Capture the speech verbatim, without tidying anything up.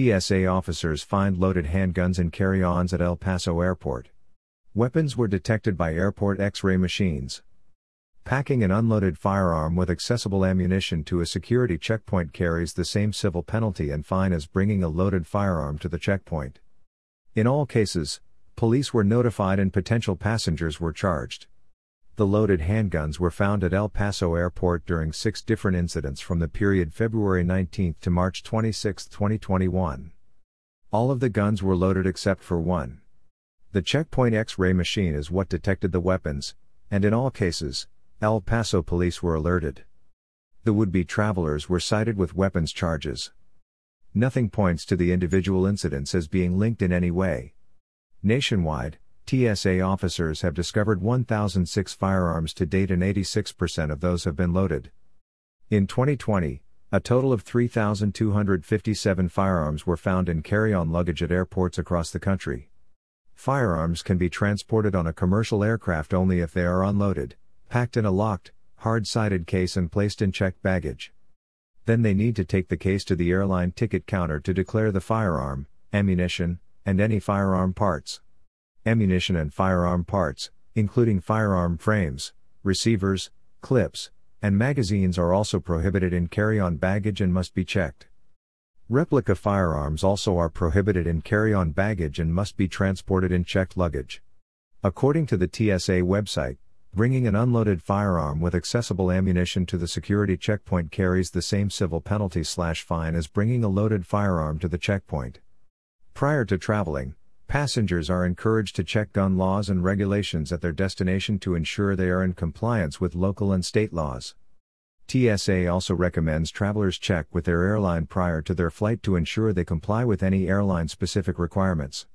T S A officers find loaded handguns and carry-ons at El Paso Airport. Weapons were detected by airport X-ray machines. Packing an unloaded firearm with accessible ammunition to a security checkpoint carries the same civil penalty and fine as bringing a loaded firearm to the checkpoint. In all cases, police were notified and potential passengers were charged. The loaded handguns were found at El Paso Airport during six different incidents from the period February nineteenth to March twenty-sixth, twenty twenty-one. All of the guns were loaded except for one. The checkpoint X-ray machine is what detected the weapons, and in all cases, El Paso police were alerted. The would-be travelers were cited with weapons charges. Nothing points to the individual incidents as being linked in any way. Nationwide, T S A officers have discovered one thousand six firearms to date and eighty-six percent of those have been loaded. In twenty twenty, a total of three thousand two hundred fifty-seven firearms were found in carry-on luggage at airports across the country. Firearms can be transported on a commercial aircraft only if they are unloaded, packed in a locked, hard-sided case and placed in checked baggage. Then they need to take the case to the airline ticket counter to declare the firearm, ammunition, and any firearm parts. Ammunition and firearm parts, including firearm frames, receivers, clips, and magazines are also prohibited in carry-on baggage and must be checked. Replica firearms also are prohibited in carry-on baggage and must be transported in checked luggage. According to the T S A website, bringing an unloaded firearm with accessible ammunition to the security checkpoint carries the same civil penalty slash fine as bringing a loaded firearm to the checkpoint. Prior to traveling, passengers are encouraged to check gun laws and regulations at their destination to ensure they are in compliance with local and state laws. T S A also recommends travelers check with their airline prior to their flight to ensure they comply with any airline-specific requirements.